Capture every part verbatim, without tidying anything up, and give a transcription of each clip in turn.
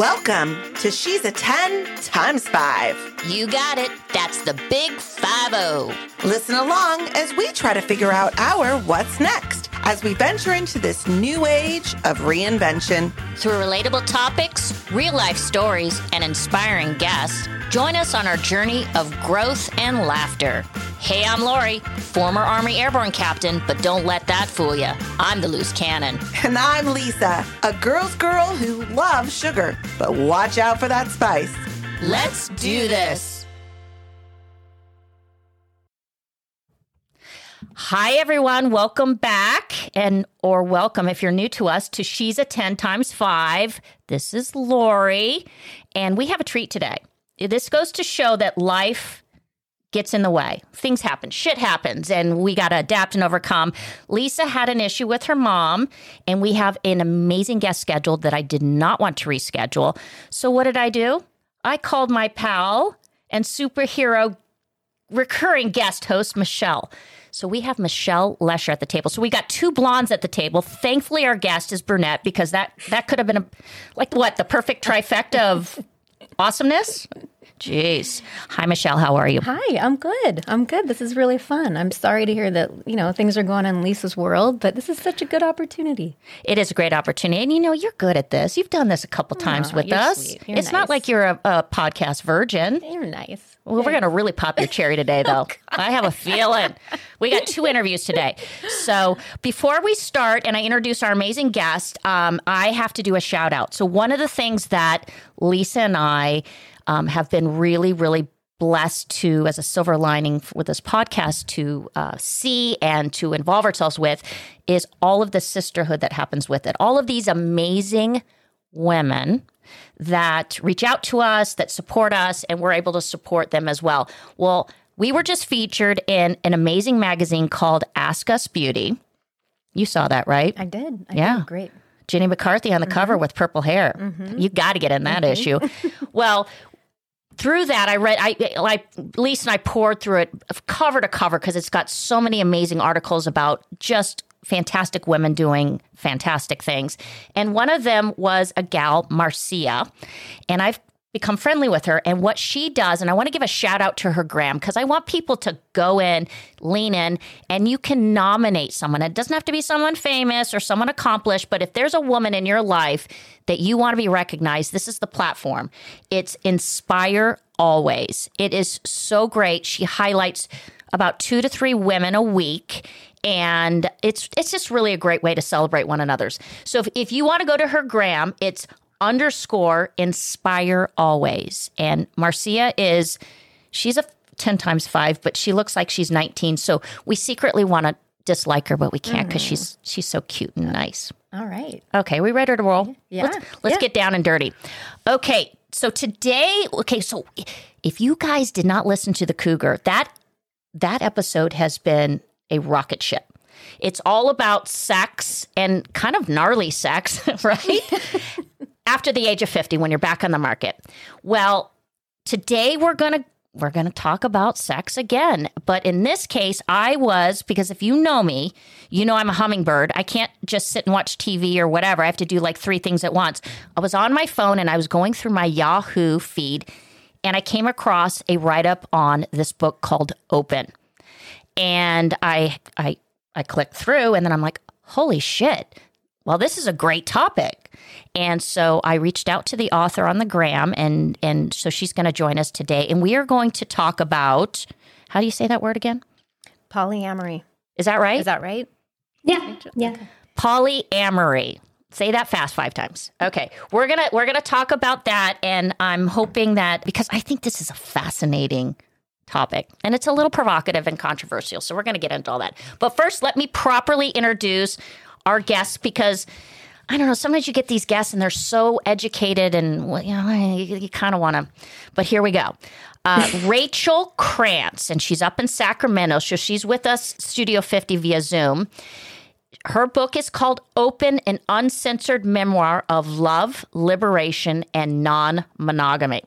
Welcome to She's a ten times five. You got it. That's the big five oh. Listen along as we try to figure out our what's next as we venture into this new age of reinvention. Through relatable topics, real-life stories, and inspiring guests, join us on our journey of growth and laughter. Hey, I'm Lori, former Army Airborne captain, but don't let that fool you. I'm the loose cannon. And I'm Lisa, a girl's girl who loves sugar, but watch out for that spice. Let's do this. Hi, everyone. Welcome back, and or welcome if you're new to us, to She's a ten times five. This is Lori, and we have a treat today. This goes to show that life gets in the way. Things happen. Shit happens, and we got to adapt and overcome. Lisa had an issue with her mom, and we have an amazing guest scheduled that I did not want to reschedule. So what did I do? I called my pal and superhero recurring guest host, Michelle. So we have Michelle Lesher at the table. So we got two blondes at the table. Thankfully, our guest is brunette, because that, that could have been a, like what, the perfect trifecta of awesomeness? Jeez. Hi, Michelle. How are you? Hi, I'm good. I'm good. This is really fun. I'm sorry to hear that, you know, things are going on in Lisa's world, but this is such a good opportunity. It is a great opportunity. And, you know, you're good at this. You've done this a couple times Aww, with us. It's nice. Not like you're a, a podcast virgin. You're nice. Well, we're going to really pop your cherry today, though. Oh, I have a feeling. We got two interviews today. So before we start and I introduce our amazing guest, um, I have to do a shout out. So one of the things that Lisa and I um, have been really, really blessed to, as a silver lining for, with this podcast, to uh, see and to involve ourselves with is all of the sisterhood that happens with it. All of these amazing women that reach out to us, that support us, and we're able to support them as well. Well, we were just featured in an amazing magazine called Ask Us Beauty. You saw that, right? I did. I yeah. did. Great. Jenny McCarthy on the mm-hmm. cover with purple hair. Mm-hmm. You got to get in that mm-hmm. issue. Well, through that, I read, I, I, Lisa and I poured through it cover to cover because it's got so many amazing articles about just fantastic women doing fantastic things. And one of them was a gal, Marcia, and I've become friendly with her and what she does. And I want to give a shout out to her gram because I want people to go in, lean in, and you can nominate someone. It doesn't have to be someone famous or someone accomplished, but if there's a woman in your life that you want to be recognized, this is the platform. It's Inspire Always. It is so great. She highlights about two to three women a week. And it's it's just really a great way to celebrate one another's. So if, if you want to go to her gram, it's underscore inspire always. And Marcia is, she's a ten times five, but she looks like she's nineteen. So we secretly want to dislike her, but we can't because mm. she's she's so cute and nice. All right. Okay, we ready to roll? Yeah. Let's, let's yeah. get down and dirty. Okay, so today, okay, so if you guys did not listen to The Cougar, that that episode has been a rocket ship. It's all about sex and kind of gnarly sex, right? After the age of fifty, when you're back on the market. Well, today we're gonna we're gonna talk about sex again, but in this case, I was because if you know me, you know I'm a hummingbird. I can't just sit and watch T V or whatever. I have to do like three things at once. I was on my phone and I was going through my Yahoo feed, and I came across a write-up on this book called Open. And I, I I clicked through and then I'm like, holy shit. Well, this is a great topic. And so I reached out to the author on the gram, and and so she's going to join us today. And we are going to talk about, how do you say that word again? Polyamory. Is that right? Is that right? Yeah. Yeah. Polyamory. Say that fast five times. Okay. We're going to we're going to talk about that, and I'm hoping that, because I think this is a fascinating topic. And it's a little provocative and controversial, so we're going to get into all that. But first, let me properly introduce our guests, because I don't know, sometimes you get these guests and they're so educated and, you know, you, you kind of want to, but here we go. Uh, Rachel Krantz, and she's up in Sacramento, so she's with us, Studio fifty via Zoom. Her book is called Open, an Uncensored Memoir of Love, Liberation, and Non Monogamy.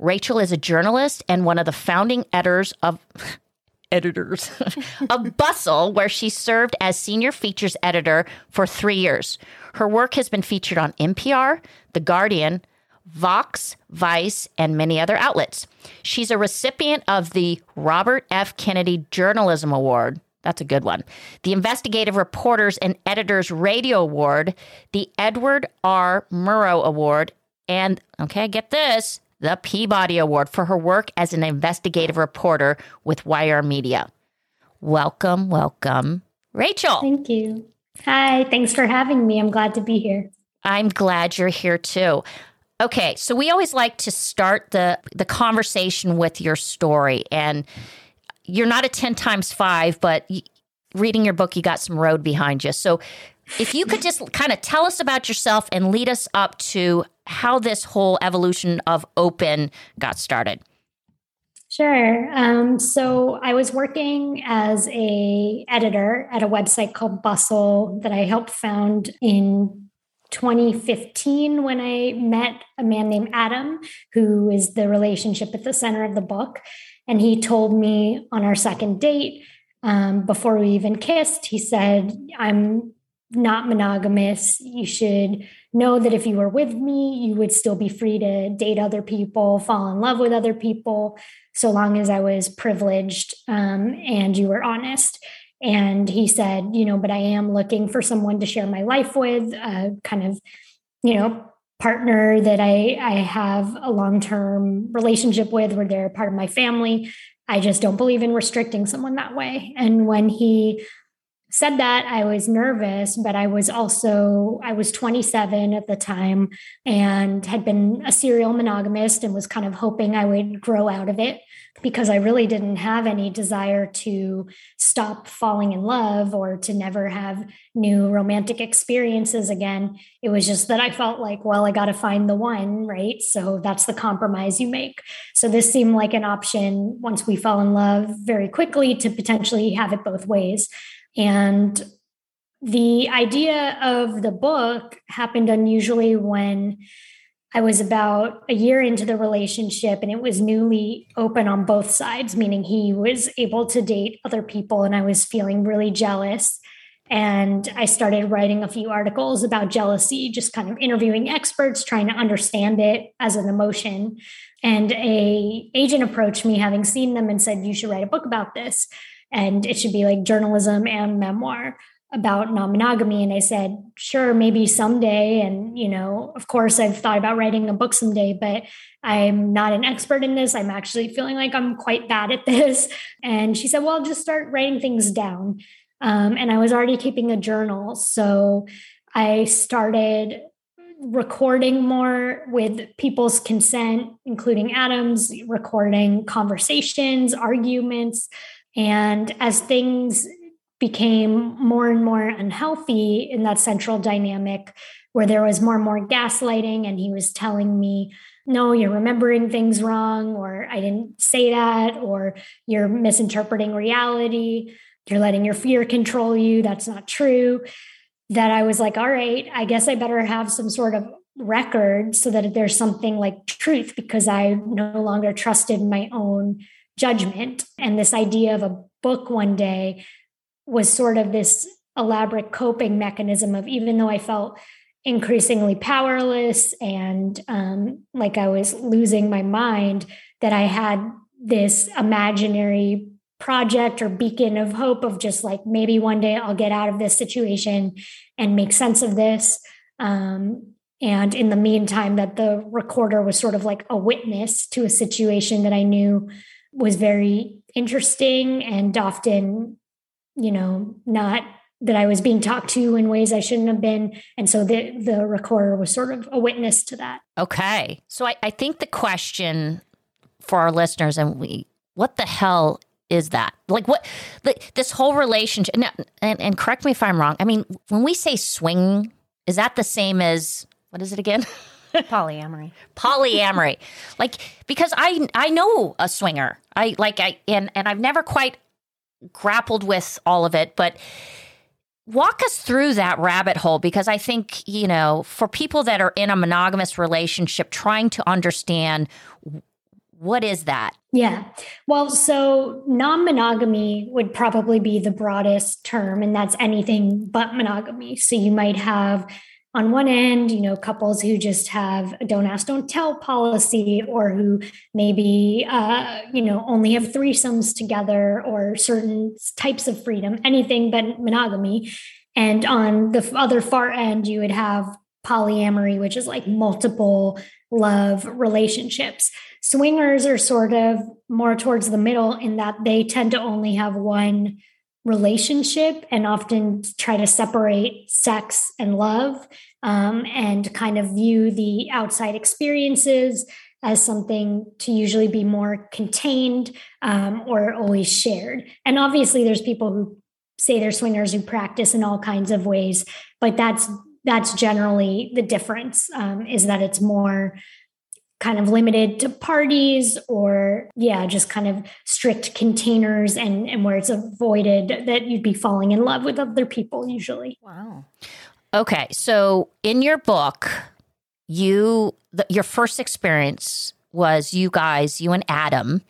Rachel is a journalist and one of the founding editors of editors of Bustle, where she served as senior features editor for three years. Her work has been featured on N P R, The Guardian, Vox, Vice, and many other outlets. She's a recipient of the Robert F. Kennedy Journalism Award. That's a good one. The Investigative Reporters and Editors Radio Award, the Edward R. Murrow Award, and, okay, get this, the Peabody Award for her work as an investigative reporter with Y R Media. Welcome, welcome, Rachel. Thank you. Hi, thanks for having me. I'm glad to be here. I'm glad you're here too. Okay, so we always like to start the, the conversation with your story, and you're not a ten times five, but reading your book, you got some road behind you. So if you could just kind of tell us about yourself and lead us up to how this whole evolution of Open got started. Sure. Um, so I was working as a editor at a website called Bustle that I helped found in twenty fifteen when I met a man named Adam, who is the relationship at the center of the book. And he told me on our second date, um, before we even kissed, he said, I'm not monogamous. You should know that if you were with me, you would still be free to date other people, fall in love with other people, so long as I was privileged, um, and you were honest. And he said, you know, but I am looking for someone to share my life with, uh, kind of, you know, partner that I, I have a long-term relationship with where they're part of my family. I just don't believe in restricting someone that way. And when he said that, I was nervous, but I was also, I was twenty-seven at the time and had been a serial monogamist and was kind of hoping I would grow out of it because I really didn't have any desire to stop falling in love or to never have new romantic experiences again. It was just that I felt like, well, I got to find the one, right? So that's the compromise you make. So this seemed like an option once we fell in love very quickly to potentially have it both ways. And the idea of the book happened unusually when I was about a year into the relationship and it was newly open on both sides, meaning he was able to date other people and I was feeling really jealous. And I started writing a few articles about jealousy, just kind of interviewing experts, trying to understand it as an emotion. And a agent approached me having seen them and said, you should write a book about this. And it should be like journalism and memoir about non-monogamy. And I said, sure, maybe someday. And, you know, of course, I've thought about writing a book someday, but I'm not an expert in this. I'm actually feeling like I'm quite bad at this. And she said, well, I'll just start writing things down. Um, and I was already keeping a journal. So I started recording more with people's consent, including Adam's, recording conversations, arguments. And as things became more and more unhealthy in that central dynamic where there was more and more gaslighting and he was telling me, no, you're remembering things wrong, or I didn't say that, or you're misinterpreting reality, you're letting your fear control you, that's not true, that I was like, all right, I guess I better have some sort of record so that there's something like truth, because I no longer trusted my own judgment. And this idea of a book one day was sort of this elaborate coping mechanism of, even though I felt increasingly powerless and um, like I was losing my mind, that I had this imaginary project or beacon of hope of just like, maybe one day I'll get out of this situation and make sense of this. Um, and in the meantime, that the recorder was sort of like a witness to a situation that I knew was very interesting and often, you know, not that I was being talked to in ways I shouldn't have been. And so the, the recorder was sort of a witness to that. Okay. So I, I think the question for our listeners and we, what the hell is that? Like what, the, this whole relationship, and, and, and correct me if I'm wrong. I mean, when we say swing, is that the same as, what is it again? Polyamory. Polyamory. Like, because I I know a swinger. I like I and, and I've never quite grappled with all of it, but walk us through that rabbit hole, because I think, you know, for people that are in a monogamous relationship trying to understand, what is that? Yeah. Well, so non-monogamy would probably be the broadest term, and that's anything but monogamy. So you might have on one end, you know, couples who just have a don't ask, don't tell policy, or who maybe, uh, you know, only have threesomes together or certain types of freedom, anything but monogamy. And on the other far end, you would have polyamory, which is like multiple love relationships. Swingers are sort of more towards the middle in that they tend to only have one relationship and often try to separate sex and love, um, and kind of view the outside experiences as something to usually be more contained, um, or always shared. And obviously there's people who say they're swingers who practice in all kinds of ways, but that's that's generally the difference, um, is that it's more kind of limited to parties or, yeah, just kind of strict containers, and, and where it's avoided that you'd be falling in love with other people usually. Wow. Okay. So in your book, you, the, your first experience was you guys, you and Adam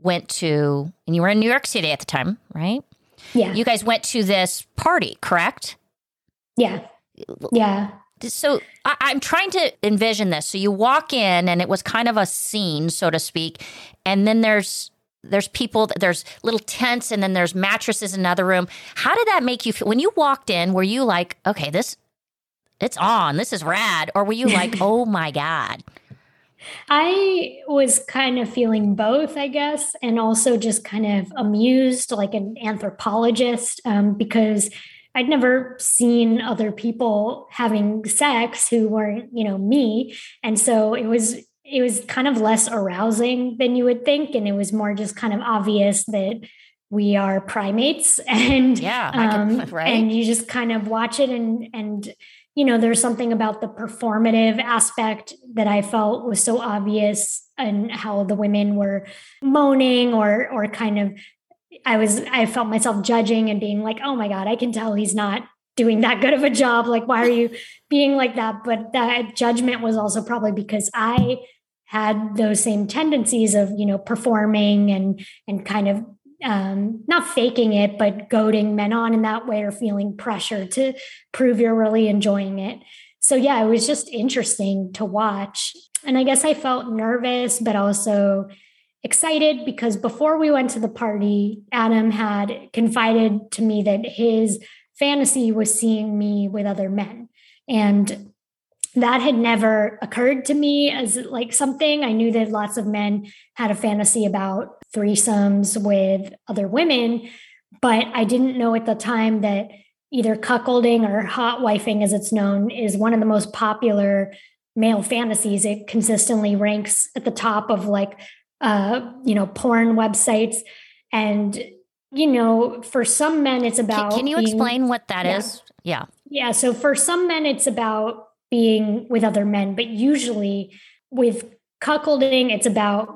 went to, and you were in New York City at the time, right? Yeah. You guys went to this party, correct? Yeah. Yeah. So I, I'm trying to envision this. So you walk in, and it was kind of a scene, so to speak. And then there's there's people, there's little tents, and then there's mattresses in another room. How did that make you feel? When you walked in, were you like, okay, this, it's on, this is rad? Or were you like, oh my God? I was kind of feeling both, I guess, and also just kind of amused like an anthropologist, um, because I'd never seen other people having sex who weren't, you know, me. And so it was, it was kind of less arousing than you would think. And it was more just kind of obvious that we are primates, and, yeah, um, I can, right? And you just kind of watch it. And, and, you know, there's something about the performative aspect that I felt was so obvious, and how the women were moaning or, or kind of, I was, I felt myself judging and being like, oh my God, I can tell he's not doing that good of a job. Like, why are you being like that? But that judgment was also probably because I had those same tendencies of, you know, performing and, and kind of um, not faking it, but goading men on in that way, or feeling pressure to prove you're really enjoying it. So yeah, it was just interesting to watch. And I guess I felt nervous, but also excited, because before we went to the party, Adam had confided to me that his fantasy was seeing me with other men. And that had never occurred to me as like something. I knew that lots of men had a fantasy about threesomes with other women, but I didn't know at the time that either cuckolding or hot wifing, as it's known, is one of the most popular male fantasies. It consistently ranks at the top of like Uh, you know, porn websites. And, you know, for some men, it's about... Can, can you being, explain what that yeah. is? Yeah. Yeah. So for some men, it's about being with other men, but usually with cuckolding, it's about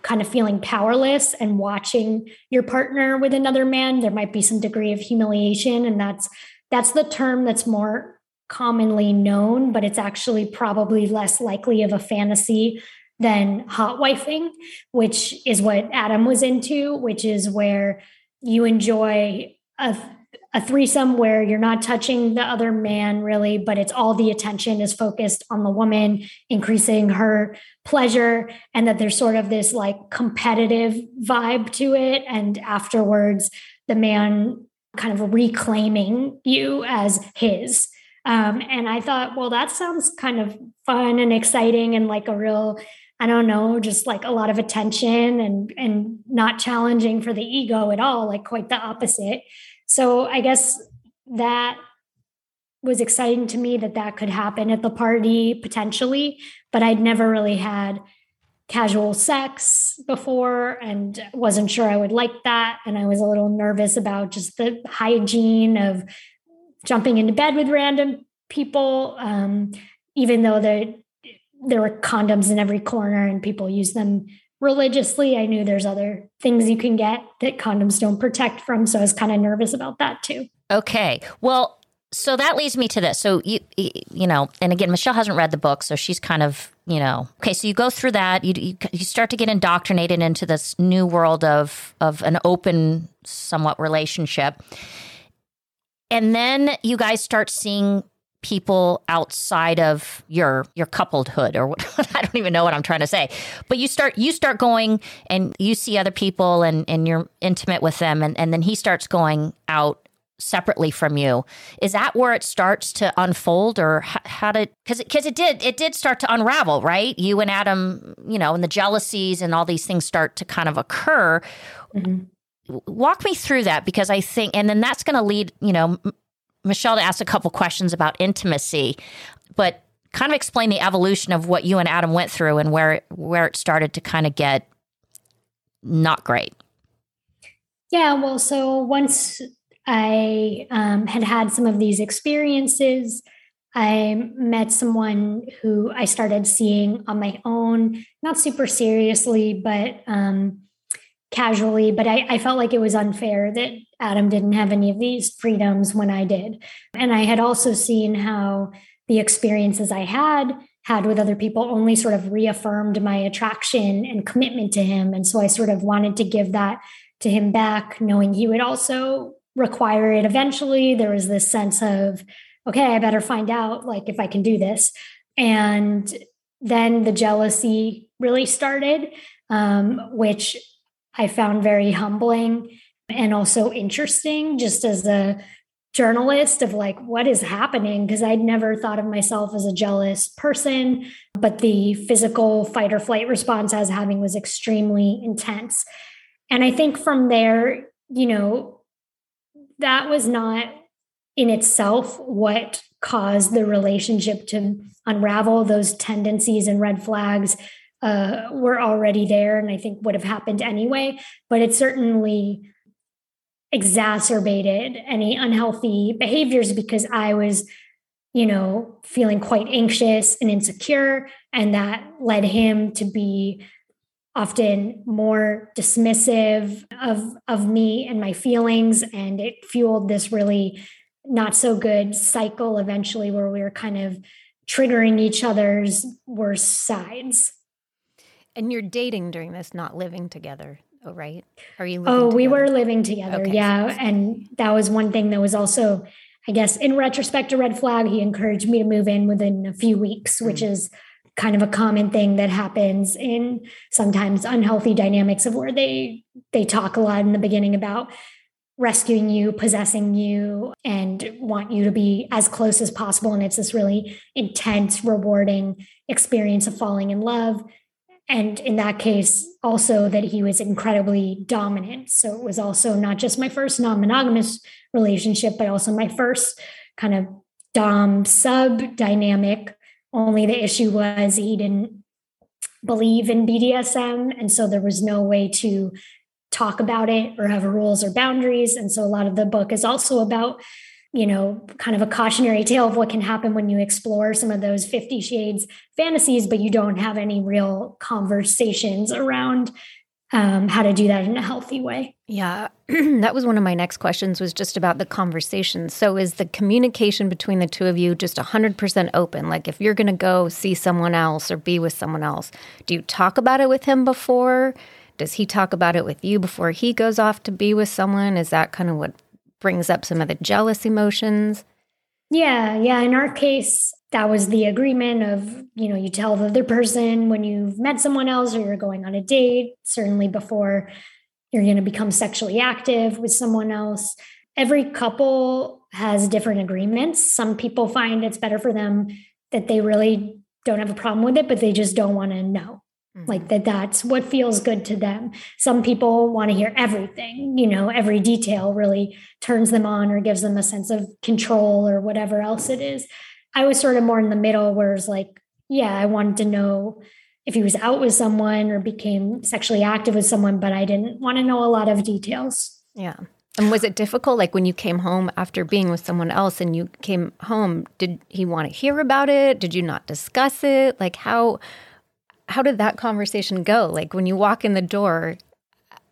kind of feeling powerless and watching your partner with another man. There might be some degree of humiliation, and that's, that's the term that's more commonly known, but it's actually probably less likely of a fantasy than hot wifing, which is what Adam was into, which is where you enjoy a, a threesome where you're not touching the other man really, but it's all the attention is focused on the woman, increasing her pleasure, and that there's sort of this like competitive vibe to it. And afterwards, the man kind of reclaiming you as his. Um, and I thought, well, that sounds kind of fun and exciting, and like a real, I don't know, just like a lot of attention and and not challenging for the ego at all, like quite the opposite. So I guess that was exciting to me that that could happen at the party potentially, but I'd never really had casual sex before and wasn't sure I would like that. And I was a little nervous about just the hygiene of jumping into bed with random people, um, even though there, there were condoms in every corner and people use them religiously. I knew there's other things you can get that condoms don't protect from. So I was kind of nervous about that too. Okay. Well, so that leads me to this. So, you you know, and again, Michelle hasn't read the book, so she's kind of, you know, okay, so you go through that, you you start to get indoctrinated into this new world of of an open, somewhat relationship. And then you guys start seeing people outside of your your coupledhood, or what, I don't even know what I'm trying to say. But you start you start going and you see other people and, and you're intimate with them, and, and then he starts going out separately from you. Is that where it starts to unfold, or how, how did, because it, because it did it did start to unravel, right? You and Adam, you know, and the jealousies and all these things start to kind of occur. Mm-hmm. Walk me through that, because I think, and then that's going to lead, you know, Michelle to ask a couple questions about intimacy, but kind of explain the evolution of what you and Adam went through and where it, where it started to kind of get not great. Yeah, well, so once I um, had had some of these experiences, I met someone who I started seeing on my own, not super seriously, but um, casually. But I, I felt like it was unfair that Adam didn't have any of these freedoms when I did. And I had also seen how the experiences I had had with other people only sort of reaffirmed my attraction and commitment to him. And so I sort of wanted to give that to him back, knowing he would also require it eventually. There was this sense of, okay, I better find out, like, if I can do this. And then the jealousy really started, um, which I found very humbling and also interesting, just as a journalist, of like, what is happening? Because I'd never thought of myself as a jealous person, but the physical fight or flight response I was having was extremely intense. And I think from there, you know, that was not in itself what caused the relationship to unravel. Those tendencies and red flags uh, were already there, and I think would have happened anyway, but it certainly exacerbated any unhealthy behaviors, because I was, you know, feeling quite anxious and insecure, and that led him to be often more dismissive of, of me and my feelings. And it fueled this really not so good cycle eventually, where we were kind of triggering each other's worst sides. And you're dating during this, not living together, oh, right? Are you living Oh, together? We were living together, okay. Yeah. And that was one thing that was also, I guess, in retrospect, a red flag. He encouraged me to move in within a few weeks, mm-hmm. which is kind of a common thing that happens in sometimes unhealthy dynamics, of where they they talk a lot in the beginning about rescuing you, possessing you, and want you to be as close as possible. And it's this really intense, rewarding experience of falling in love. And in that case, also that he was incredibly dominant. So it was also not just my first non-monogamous relationship, but also my first kind of dom-sub dynamic. Only the issue was he didn't believe in B D S M. And so there was no way to talk about it or have rules or boundaries. And so a lot of the book is also about, you know, kind of a cautionary tale of what can happen when you explore some of those Fifty Shades fantasies, but you don't have any real conversations around um, how to do that in a healthy way. Yeah. That was one of my next questions, was just about the conversation. So is the communication between the two of you just one hundred percent open? Like, if you're going to go see someone else or be with someone else, do you talk about it with him before? Does he talk about it with you before he goes off to be with someone? Is that kind of what brings up some of the jealous emotions? Yeah. Yeah. In our case, that was the agreement of, you know, you tell the other person when you've met someone else or you're going on a date, certainly before you're going to become sexually active with someone else. Every couple has different agreements. Some people find it's better for them that they really don't have a problem with it, but they just don't want to know. Mm-hmm. Like that, that's what feels good to them. Some people want to hear everything, you know, every detail really turns them on or gives them a sense of control or whatever else it is. I was sort of more in the middle, where it's like, yeah, I wanted to know if he was out with someone or became sexually active with someone, but I didn't want to know a lot of details. Yeah. And was it difficult? Like, when you came home after being with someone else and you came home, did he want to hear about it? Did you not discuss it? Like, how, how did that conversation go? Like, when you walk in the door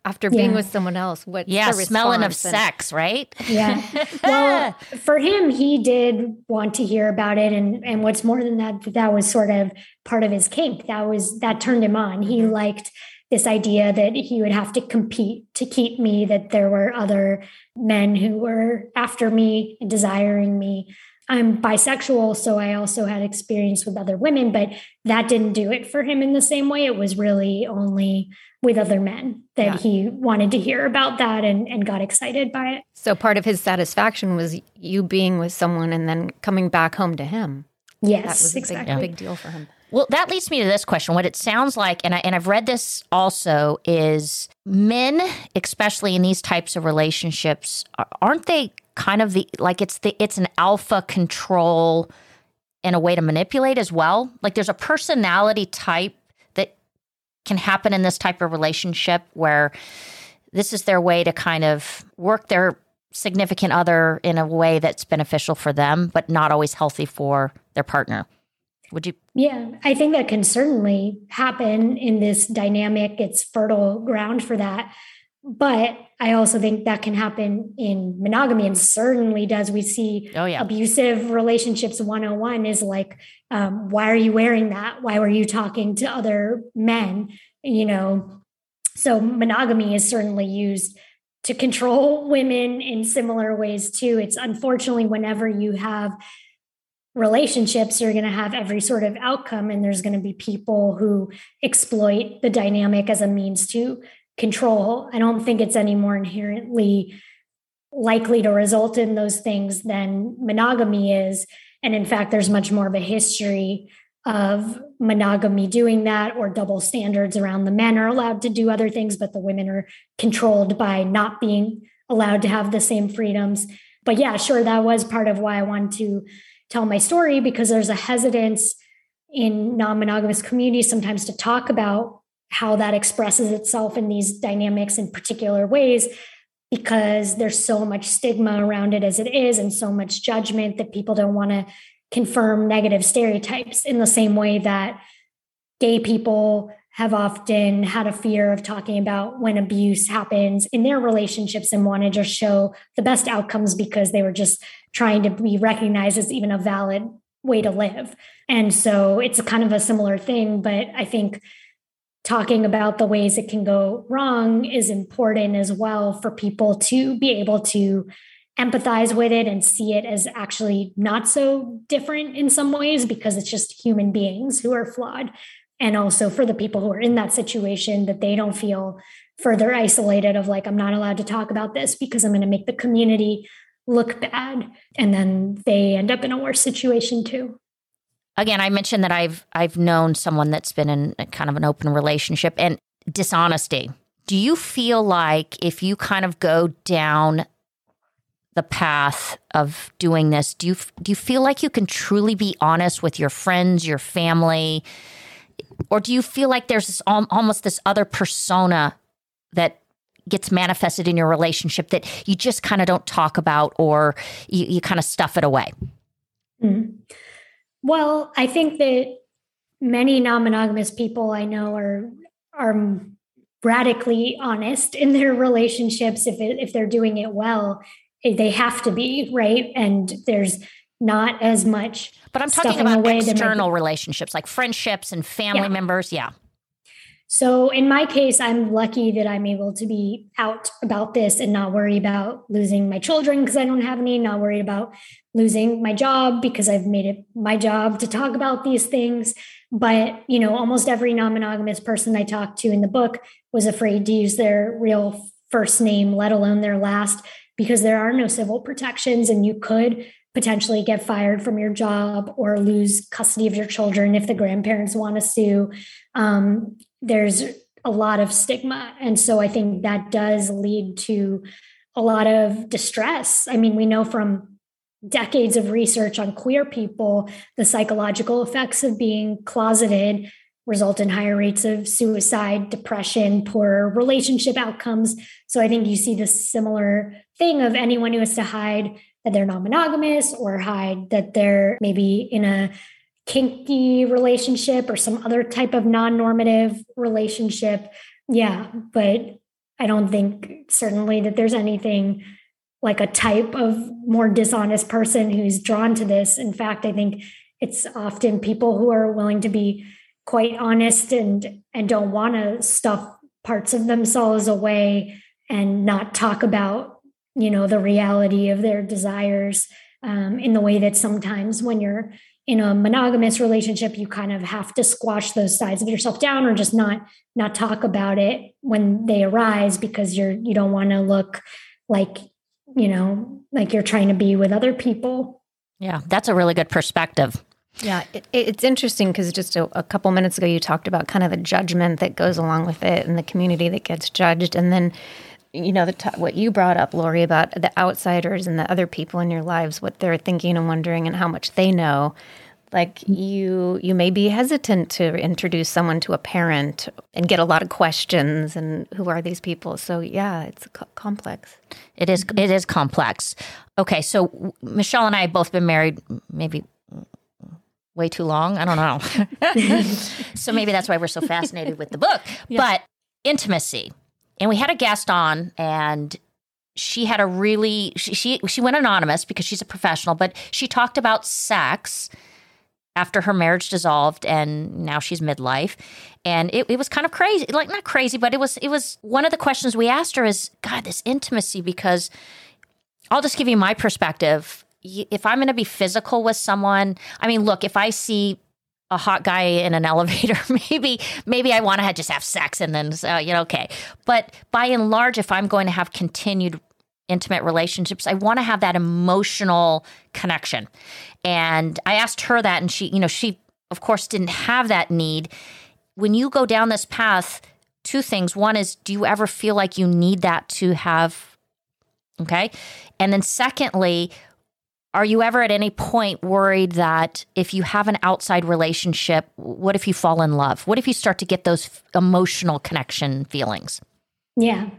after being yeah. with someone else, what's yeah, the response? Yeah, smelling of and, sex, right? Yeah. Well, for him, he did want to hear about it. And and what's more than that, that was sort of part of his kink. That was, that turned him on. He mm-hmm. liked this idea that he would have to compete to keep me, that there were other men who were after me and desiring me. I'm bisexual, so I also had experience with other women, but that didn't do it for him in the same way. It was really only with other men that yeah. he wanted to hear about that and, and got excited by it. So part of his satisfaction was you being with someone and then coming back home to him. Yes, that was a exactly. big, big deal for him. Well, that leads me to this question. What it sounds like, and, I, and I've read this also, is men, especially in these types of relationships, aren't they kind of the, like it's the, it's an alpha control and a way to manipulate as well. Like there's a personality type that can happen in this type of relationship where this is their way to kind of work their significant other in a way that's beneficial for them, but not always healthy for their partner. Would you? Yeah, I think that can certainly happen in this dynamic. It's fertile ground for that. But I also think that can happen in monogamy, and certainly does. We see oh, yeah. abusive relationships one oh one is like, um, why are you wearing that? Why were you talking to other men? You know, so monogamy is certainly used to control women in similar ways too. It's unfortunately, whenever you have relationships, you're going to have every sort of outcome, and there's going to be people who exploit the dynamic as a means to control. I don't think it's any more inherently likely to result in those things than monogamy is. And in fact, there's much more of a history of monogamy doing that, or double standards around the men are allowed to do other things, but the women are controlled by not being allowed to have the same freedoms. But yeah, sure, that was part of why I wanted to tell my story, because there's a hesitance in non-monogamous communities sometimes to talk about how that expresses itself in these dynamics in particular ways, because there's so much stigma around it as it is, and so much judgment that people don't want to confirm negative stereotypes in the same way that gay people have often had a fear of talking about when abuse happens in their relationships and want to just show the best outcomes because they were just trying to be recognized as even a valid way to live. And so it's a kind of a similar thing, but I think talking about the ways it can go wrong is important as well for people to be able to empathize with it and see it as actually not so different in some ways, because it's just human beings who are flawed. And also for the people who are in that situation, that they don't feel further isolated of like, I'm not allowed to talk about this because I'm going to make the community look bad. And then they end up in a worse situation too. Again, I mentioned that I've I've known someone that's been in a kind of an open relationship, and dishonesty. Do you feel like if you kind of go down the path of doing this, do you do you feel like you can truly be honest with your friends, your family, or do you feel like there's this, almost this other persona that gets manifested in your relationship that you just kind of don't talk about, or you, you kind of stuff it away? Mm-hmm. Well, I think that many non-monogamous people I know are are radically honest in their relationships. If it, if they're doing it well, they have to be, right? And there's not as much. But I'm talking about external relationships, like friendships and family yeah. members. Yeah. So in my case, I'm lucky that I'm able to be out about this and not worry about losing my children because I don't have any, not worry about losing my job because I've made it my job to talk about these things. But, you know, almost every non-monogamous person I talked to in the book was afraid to use their real first name, let alone their last, because there are no civil protections and you could potentially get fired from your job or lose custody of your children if the grandparents want to sue. Um, there's a lot of stigma. And so I think that does lead to a lot of distress. I mean, we know from decades of research on queer people, the psychological effects of being closeted result in higher rates of suicide, depression, poorer relationship outcomes. So I think you see this similar thing of anyone who has to hide that they're non-monogamous or hide that they're maybe in a kinky relationship or some other type of non-normative relationship. Yeah, but I don't think certainly that there's anything like a type of more dishonest person who's drawn to this. In fact, I think it's often people who are willing to be quite honest and and don't want to stuff parts of themselves away and not talk about, you know, the reality of their desires. um, in the way that sometimes when you're in a monogamous relationship, you kind of have to squash those sides of yourself down or just not not talk about it when they arise, because you're you don't want to look like, you know, like you're trying to be with other people. Yeah, that's a really good perspective. Yeah, it, it's interesting because just a, a couple minutes ago, you talked about kind of the judgment that goes along with it and the community that gets judged. And then, you know, the t- what you brought up, Lori, about the outsiders and the other people in your lives, what they're thinking and wondering and how much they know. Like you you may be hesitant to introduce someone to a parent and get a lot of questions and who are these people? So, yeah, it's co- complex. It is, it is complex. Okay, so Michelle and I have both been married maybe – way too long. I don't know. So maybe that's why we're so fascinated with the book. Yeah. But intimacy. And we had a guest on and she had a really, she, she she went anonymous because she's a professional, but she talked about sex after her marriage dissolved and now she's midlife. And it, it was kind of crazy, like not crazy, but it was, it was one of the questions we asked her is, God, this intimacy, because I'll just give you my perspective. If I'm going to be physical with someone, I mean, look, if I see a hot guy in an elevator, maybe maybe I want to just have sex and then, uh, you know, okay. But by and large, if I'm going to have continued intimate relationships, I want to have that emotional connection. And I asked her that and she, you know, she, of course, didn't have that need. When you go down this path, two things. One is, do you ever feel like you need that to have, okay? And then secondly, are you ever at any point worried that if you have an outside relationship, what if you fall in love? What if you start to get those f- emotional connection feelings? Yeah.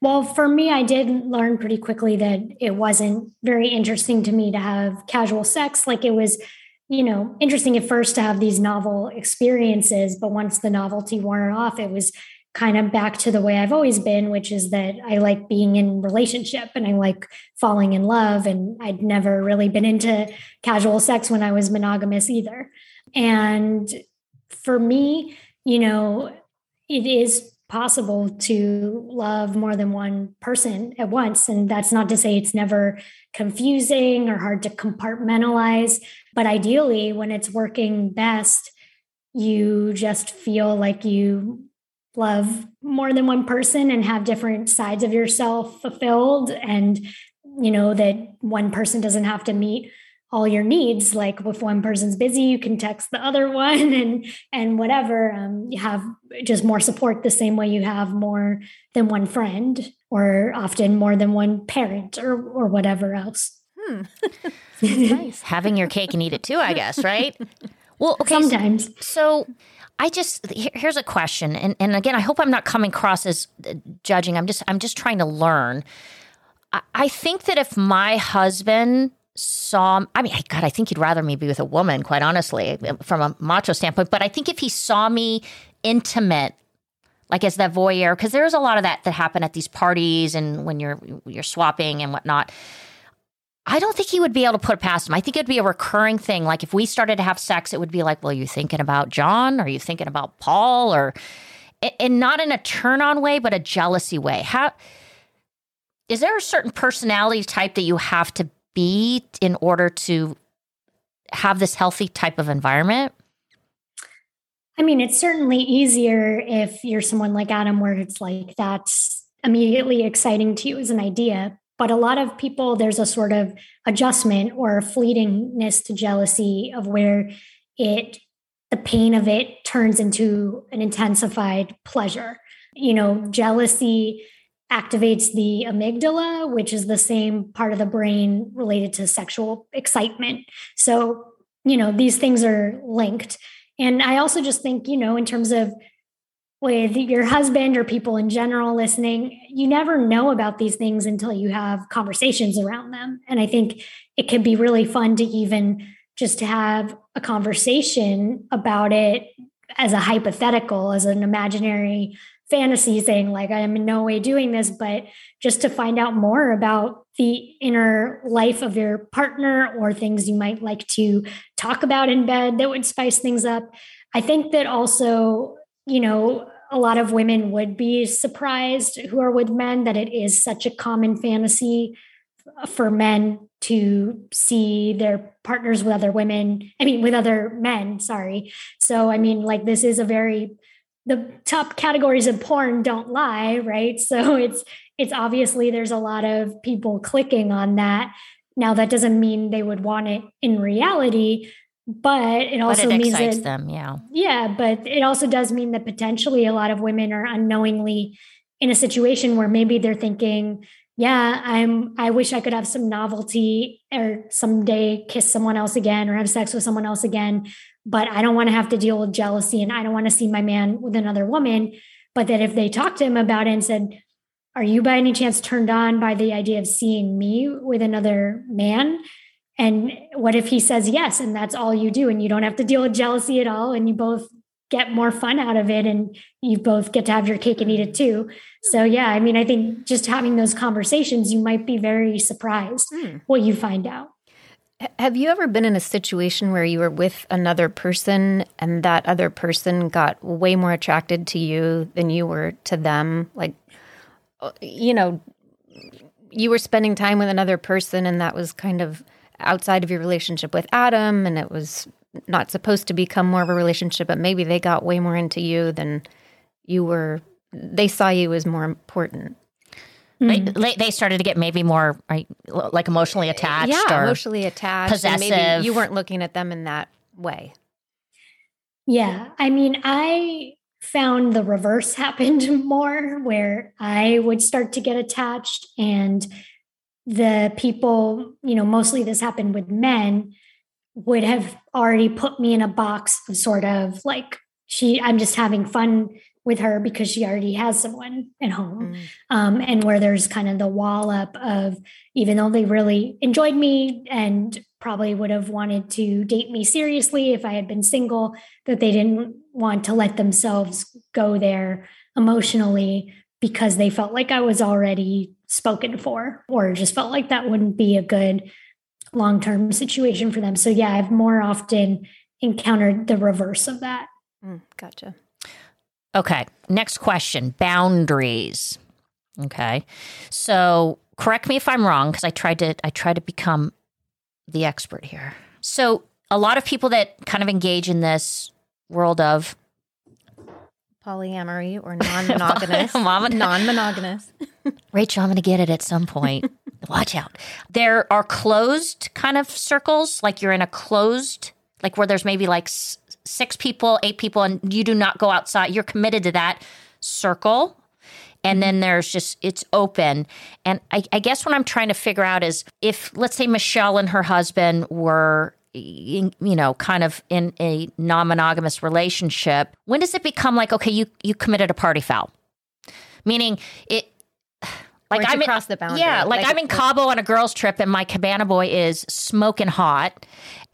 Well, for me, I did learn pretty quickly that it wasn't very interesting to me to have casual sex. Like it was, you know, interesting at first to have these novel experiences, but once the novelty wore off, it was kind of back to the way I've always been, which is that I like being in relationship and I like falling in love. And I'd never really been into casual sex when I was monogamous either. And for me, you know, it is possible to love more than one person at once. And that's not to say it's never confusing or hard to compartmentalize, but ideally when it's working best, you just feel like you love more than one person and have different sides of yourself fulfilled. And, you know, that one person doesn't have to meet all your needs. Like if one person's busy, you can text the other one and, and whatever, um, you have just more support the same way you have more than one friend or often more than one parent or, or whatever else. Hmm. Nice. Having your cake and eat it too, I guess. Right. Well, okay. Sometimes. So, so I just, here's a question. And, and again, I hope I'm not coming across as judging. I'm just, I'm just trying to learn. I, I think that if my husband saw, I mean, God, I think he'd rather me be with a woman, quite honestly, from a macho standpoint. But I think if he saw me intimate, like as that voyeur, because there's a lot of that that happen at these parties and when you're, you're swapping and whatnot, I don't think he would be able to put it past him. I think it'd be a recurring thing. Like if we started to have sex, it would be like, well, are you thinking about John? Are you thinking about Paul? Or, and not in a turn-on way, but a jealousy way. How, is there a certain personality type that you have to be in order to have this healthy type of environment? I mean, it's certainly easier if you're someone like Adam where it's like that's immediately exciting to you as an idea. But a lot of people, there's a sort of adjustment or fleetingness to jealousy of where it, the pain of it turns into an intensified pleasure. You know, jealousy activates the amygdala, which is the same part of the brain related to sexual excitement. So, you know, these things are linked. And I also just think, you know, in terms of with your husband or people in general listening, you never know about these things until you have conversations around them. And I think it can be really fun to even just have a conversation about it as a hypothetical, as an imaginary fantasy thing, like I am in no way doing this, but just to find out more about the inner life of your partner or things you might like to talk about in bed that would spice things up. I think that also, you know, a lot of women would be surprised who are with men that it is such a common fantasy for men to see their partners with other women, I mean, with other men, sorry. So, I mean, like, this is a very, the top categories of porn don't lie, right? So it's, it's obviously there's a lot of people clicking on that. Now, that doesn't mean they would want it in reality, but it also but it means excites that, them, yeah. Yeah, but it also does mean that potentially a lot of women are unknowingly in a situation where maybe they're thinking, yeah, I'm, I wish I could have some novelty or someday kiss someone else again or have sex with someone else again, but I don't want to have to deal with jealousy and I don't want to see my man with another woman. But that if they talked to him about it and said, are you by any chance turned on by the idea of seeing me with another man? And what if he says yes, and that's all you do, and you don't have to deal with jealousy at all, and you both get more fun out of it, and you both get to have your cake and eat it too. So yeah, I mean, I think just having those conversations, you might be very surprised mm. what you find out. Have you ever been in a situation where you were with another person and that other person got way more attracted to you than you were to them? Like, you know, you were spending time with another person and that was kind of outside of your relationship with Adam, and it was not supposed to become more of a relationship, but maybe they got way more into you than you were, they saw you as more important. Mm-hmm. They, they started to get maybe more like emotionally attached, yeah, or emotionally attached, possessive. Maybe you weren't looking at them in that way. Yeah. I mean, I found the reverse happened more, where I would start to get attached, and the people, you know, mostly this happened with men, would have already put me in a box of sort of like, she, I'm just having fun with her because she already has someone at home. Mm. Um, and where there's kind of the wall up of, even though they really enjoyed me and probably would have wanted to date me seriously if I had been single, that they didn't want to let themselves go there emotionally because they felt like I was already spoken for, or just felt like that wouldn't be a good long-term situation for them. So yeah, I've more often encountered the reverse of that. Mm, gotcha. Okay. Next question, boundaries. Okay. So correct me if I'm wrong, because I tried to, I tried to become the expert here. So a lot of people that kind of engage in this world of polyamory or non-monogamous, non-monogamous. Rachel, I'm going to get it at some point. Watch out. There are closed kind of circles, like you're in a closed, like where there's maybe like s- six people, eight people, and you do not go outside. You're committed to that circle. And then there's just, it's open. And I, I guess what I'm trying to figure out is if, let's say, Michelle and her husband were, you know, kind of in a non-monogamous relationship, when does it become like, okay, you, you committed a party foul? Meaning it, like I'm across the boundary. Yeah, like, like I'm in Cabo on a girls' trip, and my cabana boy is smoking hot,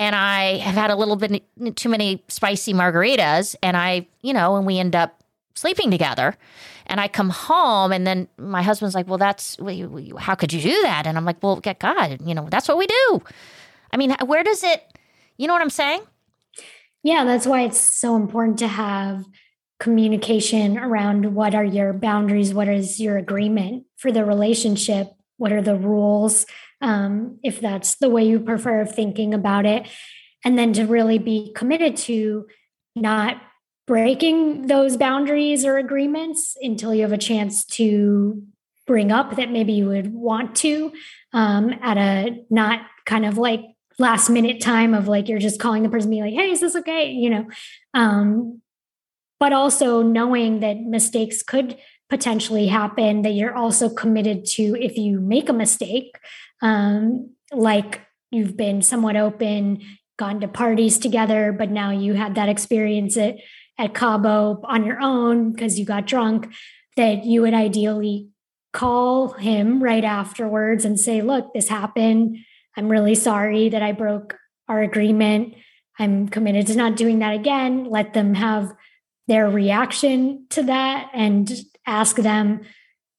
and I have had a little bit too many spicy margaritas, and I, you know, and we end up sleeping together, and I come home, and then my husband's like, "Well, that's how could you do that?" And I'm like, "Well, get God, you know, that's what we do." I mean, where does it? You know what I'm saying? Yeah, that's why it's so important to have communication around what are your boundaries, what is your agreement for the relationship, what are the rules, um, if that's the way you prefer thinking about it, and then to really be committed to not breaking those boundaries or agreements until you have a chance to bring up that maybe you would want to um, at a not kind of like last minute time of like, you're just calling the person being like, hey, is this okay? You know, um, but also knowing that mistakes could potentially happen, that you're also committed to, if you make a mistake, um, like you've been somewhat open, gone to parties together, but now you had that experience at, at Cabo on your own because you got drunk, that you would ideally call him right afterwards and say, look, this happened. I'm really sorry that I broke our agreement. I'm committed to not doing that again. Let them have their reaction to that and ask them,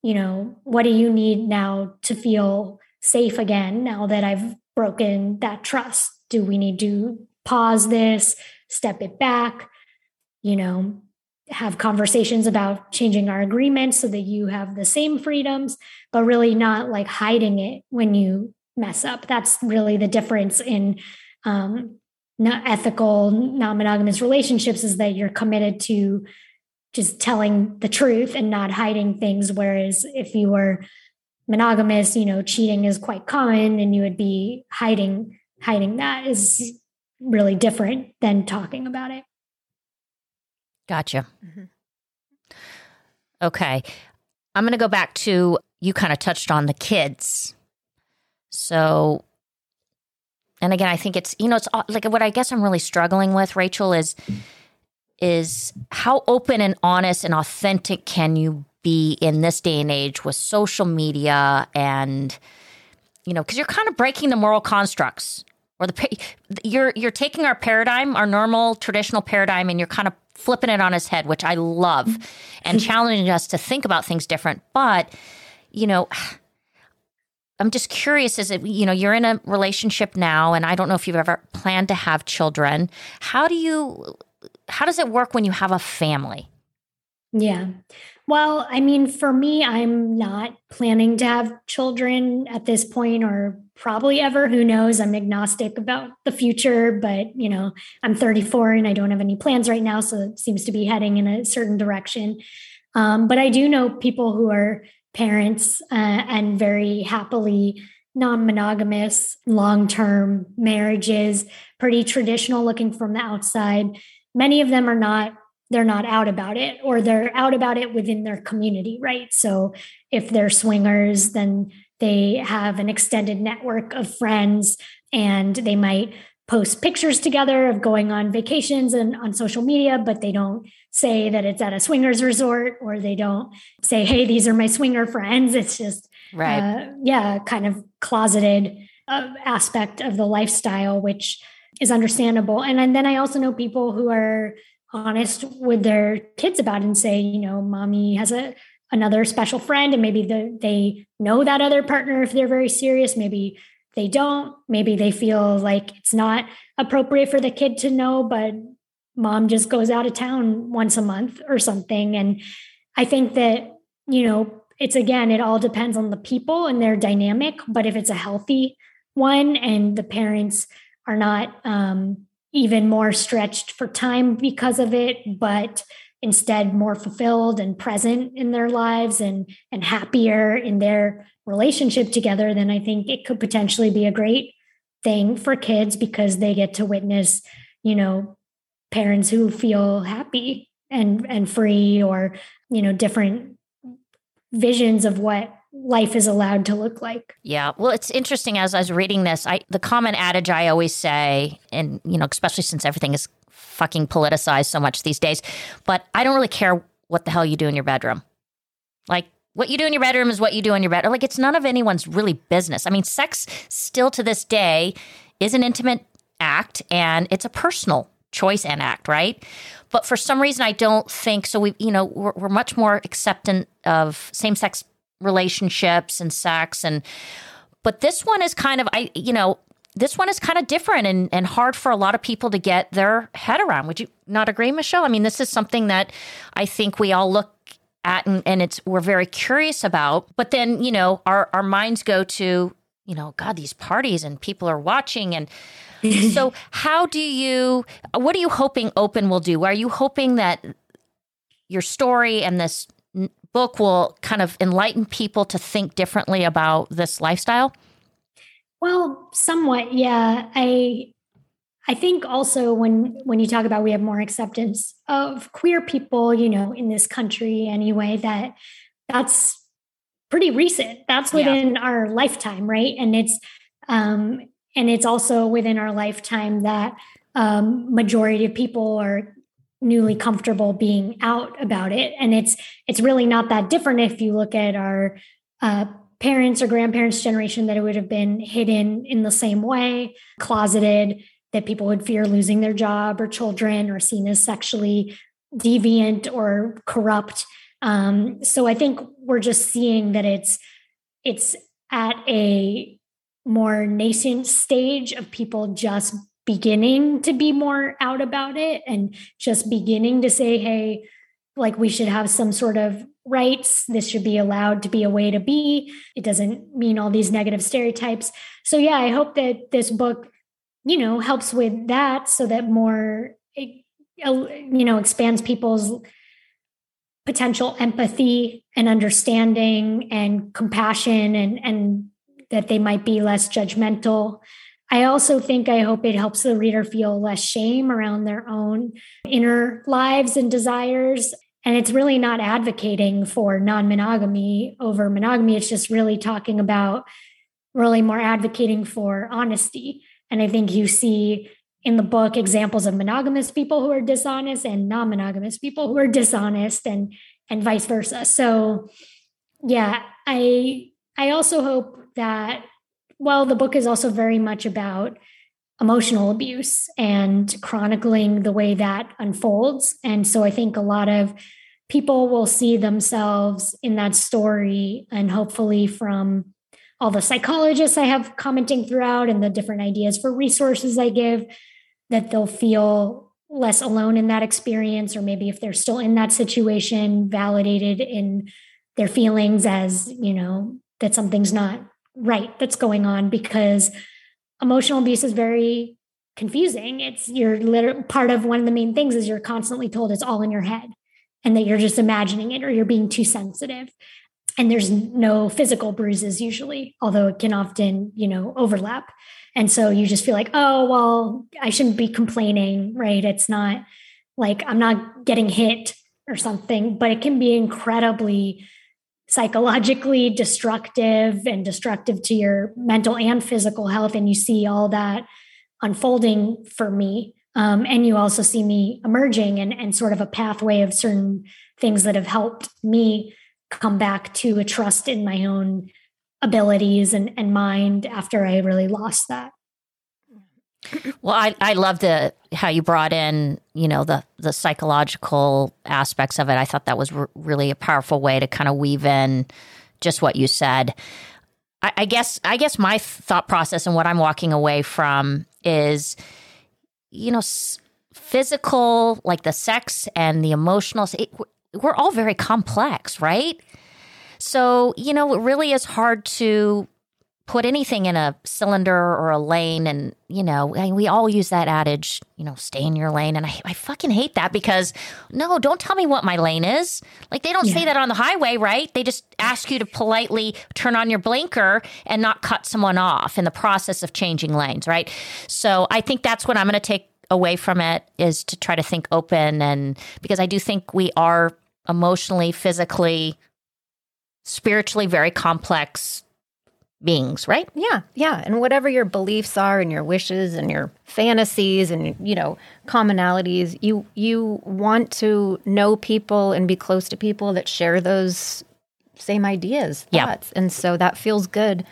you know, what do you need now to feel safe again? Now that I've broken that trust, do we need to pause this, step it back? You know, have conversations about changing our agreements so that you have the same freedoms, but really not like hiding it when you mess up. That's really the difference in um, not ethical, non-monogamous relationships, is that you're committed to just telling the truth and not hiding things. Whereas if you were monogamous, you know, cheating is quite common and you would be hiding, hiding that is really different than talking about it. Gotcha. Mm-hmm. Okay. I'm going to go back to, you kind of touched on the kids. So, and again, I think it's, you know, it's like what I guess I'm really struggling with, Rachel, is, is how open and honest and authentic can you be in this day and age with social media and, you know, because you're kind of breaking the moral constructs or the, you're, you're taking our paradigm, our normal traditional paradigm, and you're kind of flipping it on its head, which I love, and challenging us to think about things different. But, you know, I'm just curious, is it, you know, you're in a relationship now, and I don't know if you've ever planned to have children. How do you, how does it work when you have a family? Yeah. Well, I mean, for me, I'm not planning to have children at this point, or probably ever. Who knows? I'm agnostic about the future, but, you know, I'm thirty-four and I don't have any plans right now. So it seems to be heading in a certain direction. Um, but I do know people who are parents uh, and very happily non-monogamous, long-term marriages, pretty traditional looking from the outside. Many of them are not, they're not out about it, or they're out about it within their community, right? So if they're swingers, then they have an extended network of friends, and they might post pictures together of going on vacations and on social media, but they don't say that it's at a swingers resort, or they don't say, hey, these are my swinger friends. It's just, right. uh, yeah, kind of closeted uh, aspect of the lifestyle, which is understandable. And, and then I also know people who are honest with their kids about it and say, you know, mommy has a another special friend, and maybe the, they know that other partner if they're very serious. Maybe they don't. Maybe they feel like it's not appropriate for the kid to know, but mom just goes out of town once a month or something. And I think that, you know, it's, again, it all depends on the people and their dynamic. But if it's a healthy one and the parents are not um, even more stretched for time because of it, but instead more fulfilled and present in their lives and, and happier in their relationship together, then I think it could potentially be a great thing for kids, because they get to witness, you know, parents who feel happy and, and free, or, you know, different visions of what life is allowed to look like. Yeah. Well, it's interesting. As I was reading this, I, the common adage I always say, and, you know, especially since everything is fucking politicized so much these days, but I don't really care what the hell you do in your bedroom. Like, what you do in your bedroom is what you do in your bedroom. Like, it's none of anyone's really business. I mean, sex still to this day is an intimate act, and it's a personal choice and act, right? But for some reason, I don't think so. We, you know, we're, we're much more acceptant of same-sex relationships and sex, and but this one is kind of, I, you know, this one is kind of different and, and hard for a lot of people to get their head around. Would you not agree, Michelle? I mean, this is something that I think we all look at and, and it's, we're very curious about, but then, you know, our, our minds go to, you know, God, these parties and people are watching. And so how do you, what are you hoping Open will do? Are you hoping that your story and this book will kind of enlighten people to think differently about this lifestyle? Well, somewhat, yeah. I I think also when when you talk about, we have more acceptance of queer people, you know, in this country anyway, that that's pretty recent. That's within yeah. our lifetime, right? And it's um, and it's also within our lifetime that um, majority of people are newly comfortable being out about it. And it's it's really not that different if you look at our uh, parents or grandparents' generation, that it would have been hidden in the same way, closeted, that people would fear losing their job or children, or seen as sexually deviant or corrupt. Um, so I think we're just seeing that it's it's at a more nascent stage of people just beginning to be more out about it and just beginning to say, hey, like we should have some sort of rights. This should be allowed to be a way to be. It doesn't mean all these negative stereotypes. So yeah, I hope that this book, you know, helps with that so that more, it, you know, expands people's potential empathy and understanding and compassion, and, and that they might be less judgmental. I also think, I hope it helps the reader feel less shame around their own inner lives and desires. And it's really not advocating for non-monogamy over monogamy. It's just really talking about really more advocating for honesty. And I think you see in the book examples of monogamous people who are dishonest and non-monogamous people who are dishonest, and, and vice versa. So yeah, I, I also hope that, well, the book is also very much about emotional abuse and chronicling the way that unfolds. And so I think a lot of people will see themselves in that story, and hopefully from all the psychologists I have commenting throughout and the different ideas for resources I give, that they'll feel less alone in that experience, or maybe if they're still in that situation, validated in their feelings as, you know, that something's not right that's going on, because emotional abuse is very confusing. It's you're literally part of one of the main things is you're constantly told it's all in your head and that you're just imagining it, or you're being too sensitive. And there's no physical bruises usually, although it can often, you know, overlap. And so you just feel like, oh, well, I shouldn't be complaining, right? It's not like I'm not getting hit or something, but it can be incredibly psychologically destructive and destructive to your mental and physical health. And you see all that unfolding for me. Um, and you also see me emerging and, and sort of a pathway of certain things that have helped me come back to a trust in my own abilities and, and mind after I really lost that. Well, I, I love the, how you brought in, you know, the, the psychological aspects of it. I thought that was re- really a powerful way to kind of weave in just what you said. I, I guess, I guess my thought process and what I'm walking away from is, you know, s- physical, like the sex and the emotional, it, we're all very complex, right? So, you know, it really is hard to put anything in a cylinder or a lane. And, you know, I mean, we all use that adage, you know, stay in your lane. And I, I fucking hate that, because no, don't tell me what my lane is. Like, they don't yeah. say that on the highway, right? They just ask you to politely turn on your blinker and not cut someone off in the process of changing lanes, right? So I think that's what I'm going to take away from it, is to try to think open. And because I do think we are emotionally, physically, spiritually very complex beings, right? Yeah, yeah. And whatever your beliefs are and your wishes and your fantasies and, you know, commonalities, you you want to know people and be close to people that share those same ideas, thoughts. Yeah. And so that feels good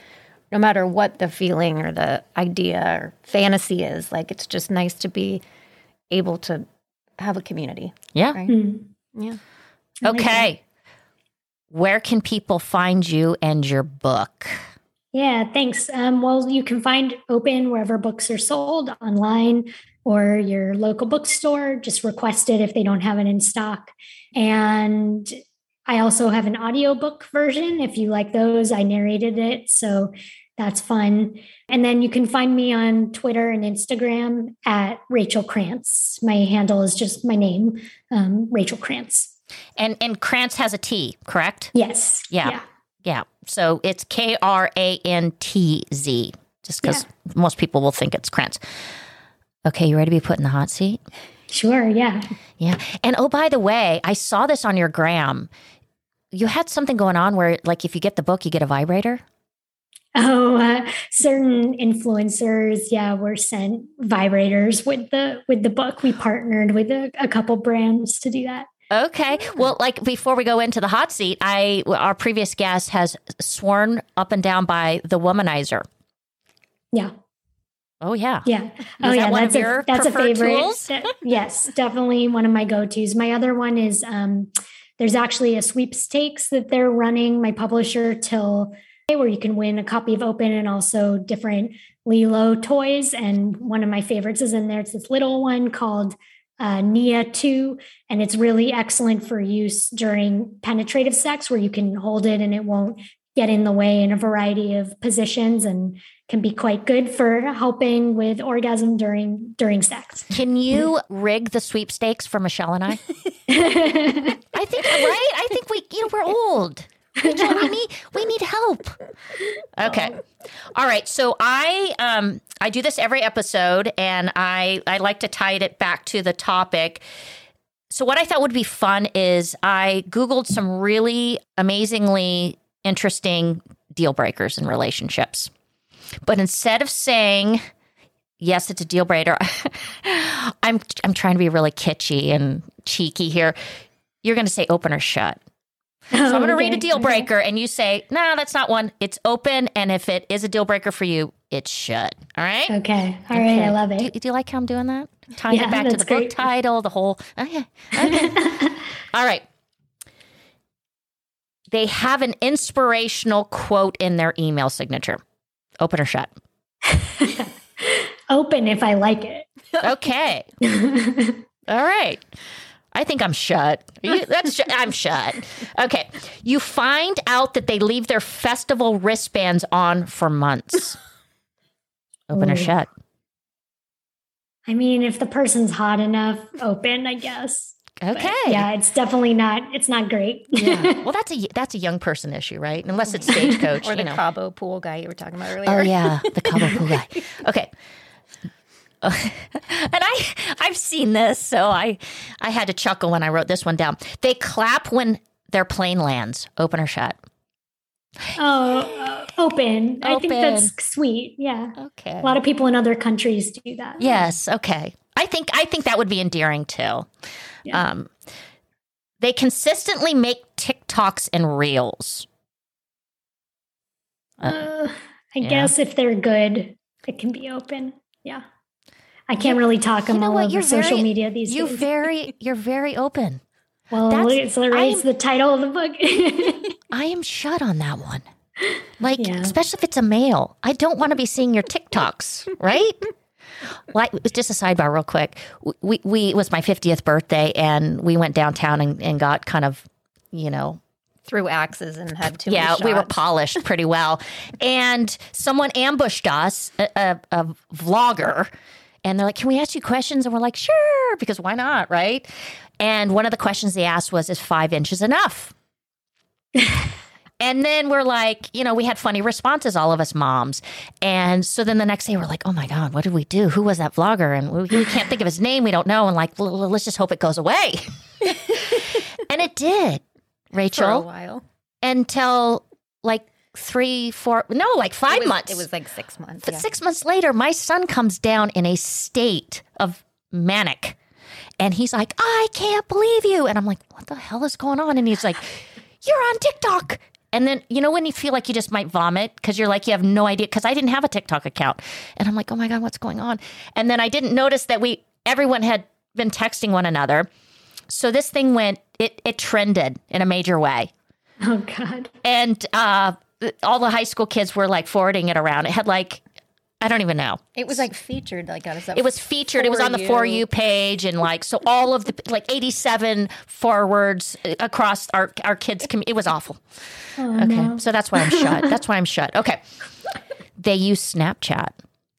no matter what the feeling or the idea or fantasy is. Like, it's just nice to be able to have a community. Yeah. Right? Mm-hmm. Yeah. Okay. Where can people find you and your book? Yeah, thanks. Um, well, you can find Open wherever books are sold, online or your local bookstore. Just request it if they don't have it in stock. And I also have an audiobook version if you like those. I narrated it, so that's fun. And then you can find me on Twitter and Instagram at Rachel Krantz. My handle is just my name, um, Rachel Krantz. And and Krantz has a T, correct? Yes. Yeah. Yeah. Yeah. So it's K R A N T Z, just because yeah. most people will think it's Krantz. Okay. You ready to be put in the hot seat? Sure. Yeah. Yeah. And oh, by the way, I saw this on your gram. You had something going on where, like, if you get the book, you get a vibrator. Oh, uh, certain influencers. Yeah. Were sent vibrators with the, with the book. We partnered with a, a couple brands to do that. Okay. Well, like, before we go into the hot seat, I our previous guest has sworn up and down by the Womanizer. Yeah. Oh, yeah. Yeah. Is oh, that yeah. One that's of a, your that's a favorite. That, yes, definitely one of my go-tos. My other one is um, there's actually a sweepstakes that they're running, my publisher, till where you can win a copy of Open and also different Lilo toys. And one of my favorites is in there. It's this little one called uh, Nia two, and it's really excellent for use during penetrative sex where you can hold it and it won't get in the way in a variety of positions and can be quite good for helping with orgasm during during sex. Can you rig the sweepstakes for Michelle and I? I think, right? I think we, you know, we're old. Rachel, we need we need help. Okay. All right. So I um I do this every episode, and I, I like to tie it back to the topic. So what I thought would be fun is I Googled some really amazingly interesting deal breakers in relationships. But instead of saying, yes, it's a deal breaker, I'm I'm trying to be really kitschy and cheeky here. You're going to say open or shut. So I'm going to read a deal breaker and you say, no, nah, that's not one. It's open. And if it is a deal breaker for you, it's shut. All right. Okay. All okay. right. I love it. Do you, do you like how I'm doing that? Tying yeah, it back to the great. book title, the whole. Okay. Okay. All right. They have an inspirational quote in their email signature. Open or shut? Open if I like it. Okay. All right. I think I'm shut. You, that's sh- I'm shut. Okay. You find out that they leave their festival wristbands on for months. Open Ooh. or shut? I mean, if the person's hot enough, open, I guess. Okay. But yeah, it's definitely not, it's not great. Yeah. Well, that's a, that's a young person issue, right? Unless it's Stagecoach. Or the you know. Cabo pool guy you were talking about earlier. Oh, yeah. The Cabo pool guy. Okay. Oh, and I, I've seen this, so I, I had to chuckle when I wrote this one down. They clap when their plane lands. Open or shut? Oh, uh, open. open. I think that's sweet. Yeah. Okay. A lot of people in other countries do that. Yes. Okay. I think I think that would be endearing too. Yeah. Um, they consistently make TikToks and reels. Uh, uh, I yeah. guess if they're good, it can be open. Yeah. I can't really talk on all over social media these days. You're very, you're very open. Well, it's right, the title of the book. I am shut on that one. Like, yeah. especially if it's a male. I don't want to be seeing your TikToks, right? Like, just a sidebar real quick. We, we, it was my fiftieth birthday, and we went downtown and, and got kind of, you know. Threw axes and had too yeah, many shots. Yeah, we were polished pretty well. And someone ambushed us, a, a, a vlogger. And they're like, can we ask you questions? And we're like, sure, because why not, right? And one of the questions they asked was, is five inches enough? And then we're like, you know, we had funny responses, all of us moms. And so then the next day we're like, oh, my God, what did we do? Who was that vlogger? And we, we can't think of his name. We don't know. And like, let's just hope it goes away. And it did, Rachel. For a while. Until like. Three, four, no, like five it was, months. It was like six months. But yeah. six months later, my son comes down in a state of manic. And he's like, I can't believe you. And I'm like, what the hell is going on? And he's like, you're on TikTok. And then, you know, when you feel like you just might vomit because you're like, you have no idea. Because I didn't have a TikTok account. And I'm like, oh my God, what's going on? And then I didn't notice that we, everyone had been texting one another. So this thing went, it, it trended in a major way. Oh God. And, uh, all the high school kids were like forwarding it around. It had like, I don't even know. It was like featured. Like on It was featured. It was on the For You page. And like, so all of the, like eighty-seven forwards across our, our kids. Com- it was awful. Oh, okay. No. So that's why I'm shut. That's why I'm shut. Okay. They use Snapchat.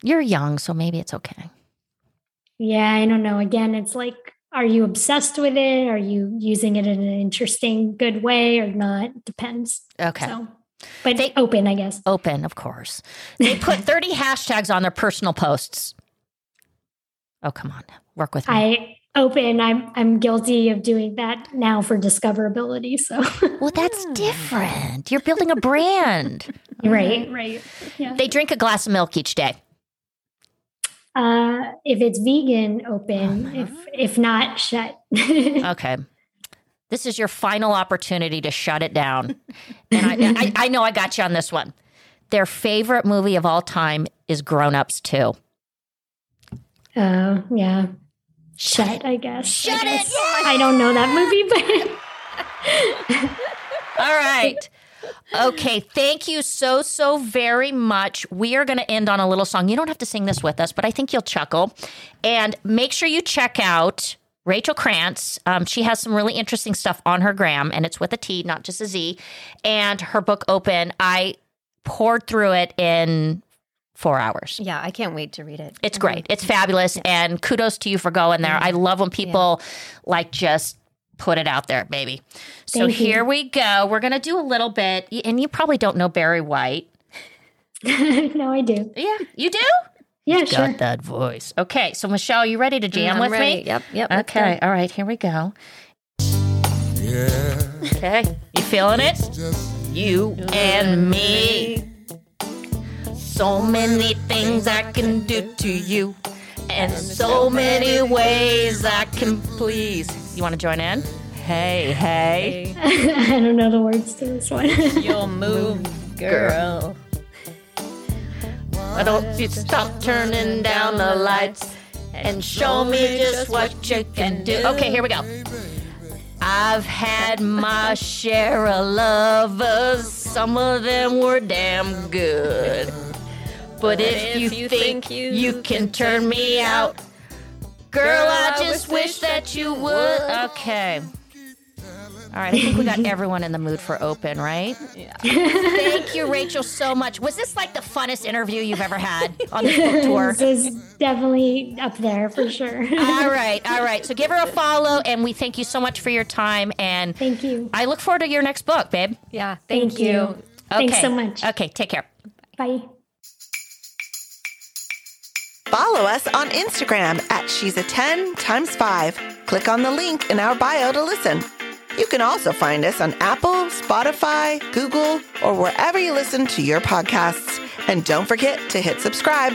You're young, so maybe it's okay. Yeah. I don't know. Again, it's like, are you obsessed with it? Are you using it in an interesting, good way or not? Depends. Okay. So. But they open, I guess. Open, of course. They put thirty hashtags on their personal posts. Oh, come on. Work with me. I open. I'm I'm guilty of doing that now for discoverability. So well, that's different. You're building a brand. Right, right. Yeah. They drink a glass of milk each day. Uh, if it's vegan, open. Uh-huh. If if not, shut. Okay. This is your final opportunity to shut it down. And I, I, I know I got you on this one. Their favorite movie of all time is Grown Ups two. Oh, uh, yeah. Shut, shut it, I guess. Shut I guess. It! Yes! I don't know that movie, but... All right. Okay, thank you so, so very much. We are going to end on a little song. You don't have to sing this with us, but I think you'll chuckle. And make sure you check out Rachel Krantz. Um, she has some really interesting stuff on her gram, and it's with a T, not just a Z. And her book, Open, I poured through it in four hours. Yeah, I can't wait to read it. It's great. It's fabulous. Yeah. And kudos to you for going there. Yeah. I love when people, yeah. like, just put it out there, baby. So Thank here you. we go. We're going to do a little bit. And you probably don't know Barry White. No, I do. Yeah, you do? Yeah, you sure. Got that voice. Okay, so Michelle, you ready to jam I'm with ready. me? Yep, yep. Okay, all right, here we go. Yeah. Okay, you feeling it? You and me. So many things I can do to you, and so many ways I can please. You want to join in? Hey, hey. I don't know the words to this one. You'll move, girl. Why don't you stop turning down the lights and show me just what you can do? Okay, here we go. I've had my share of lovers. Some of them were damn good. But if you think you can turn me out, girl, I just wish that you would. Okay. All right, I think we got everyone in the mood for Open, right? Yeah. Thank you, Rachel, so much. Was this like the funnest interview you've ever had on this book tour? This is definitely up there for sure. All right, all right. So give her a follow, and we thank you so much for your time. And thank you. I look forward to your next book, babe. Yeah, thank, thank you. you. Okay. Thanks so much. Okay, take care. Bye. Follow us on Instagram at shesa ten times five. Click on the link in our bio to listen. You can also find us on Apple, Spotify, Google, or wherever you listen to your podcasts. And don't forget to hit subscribe.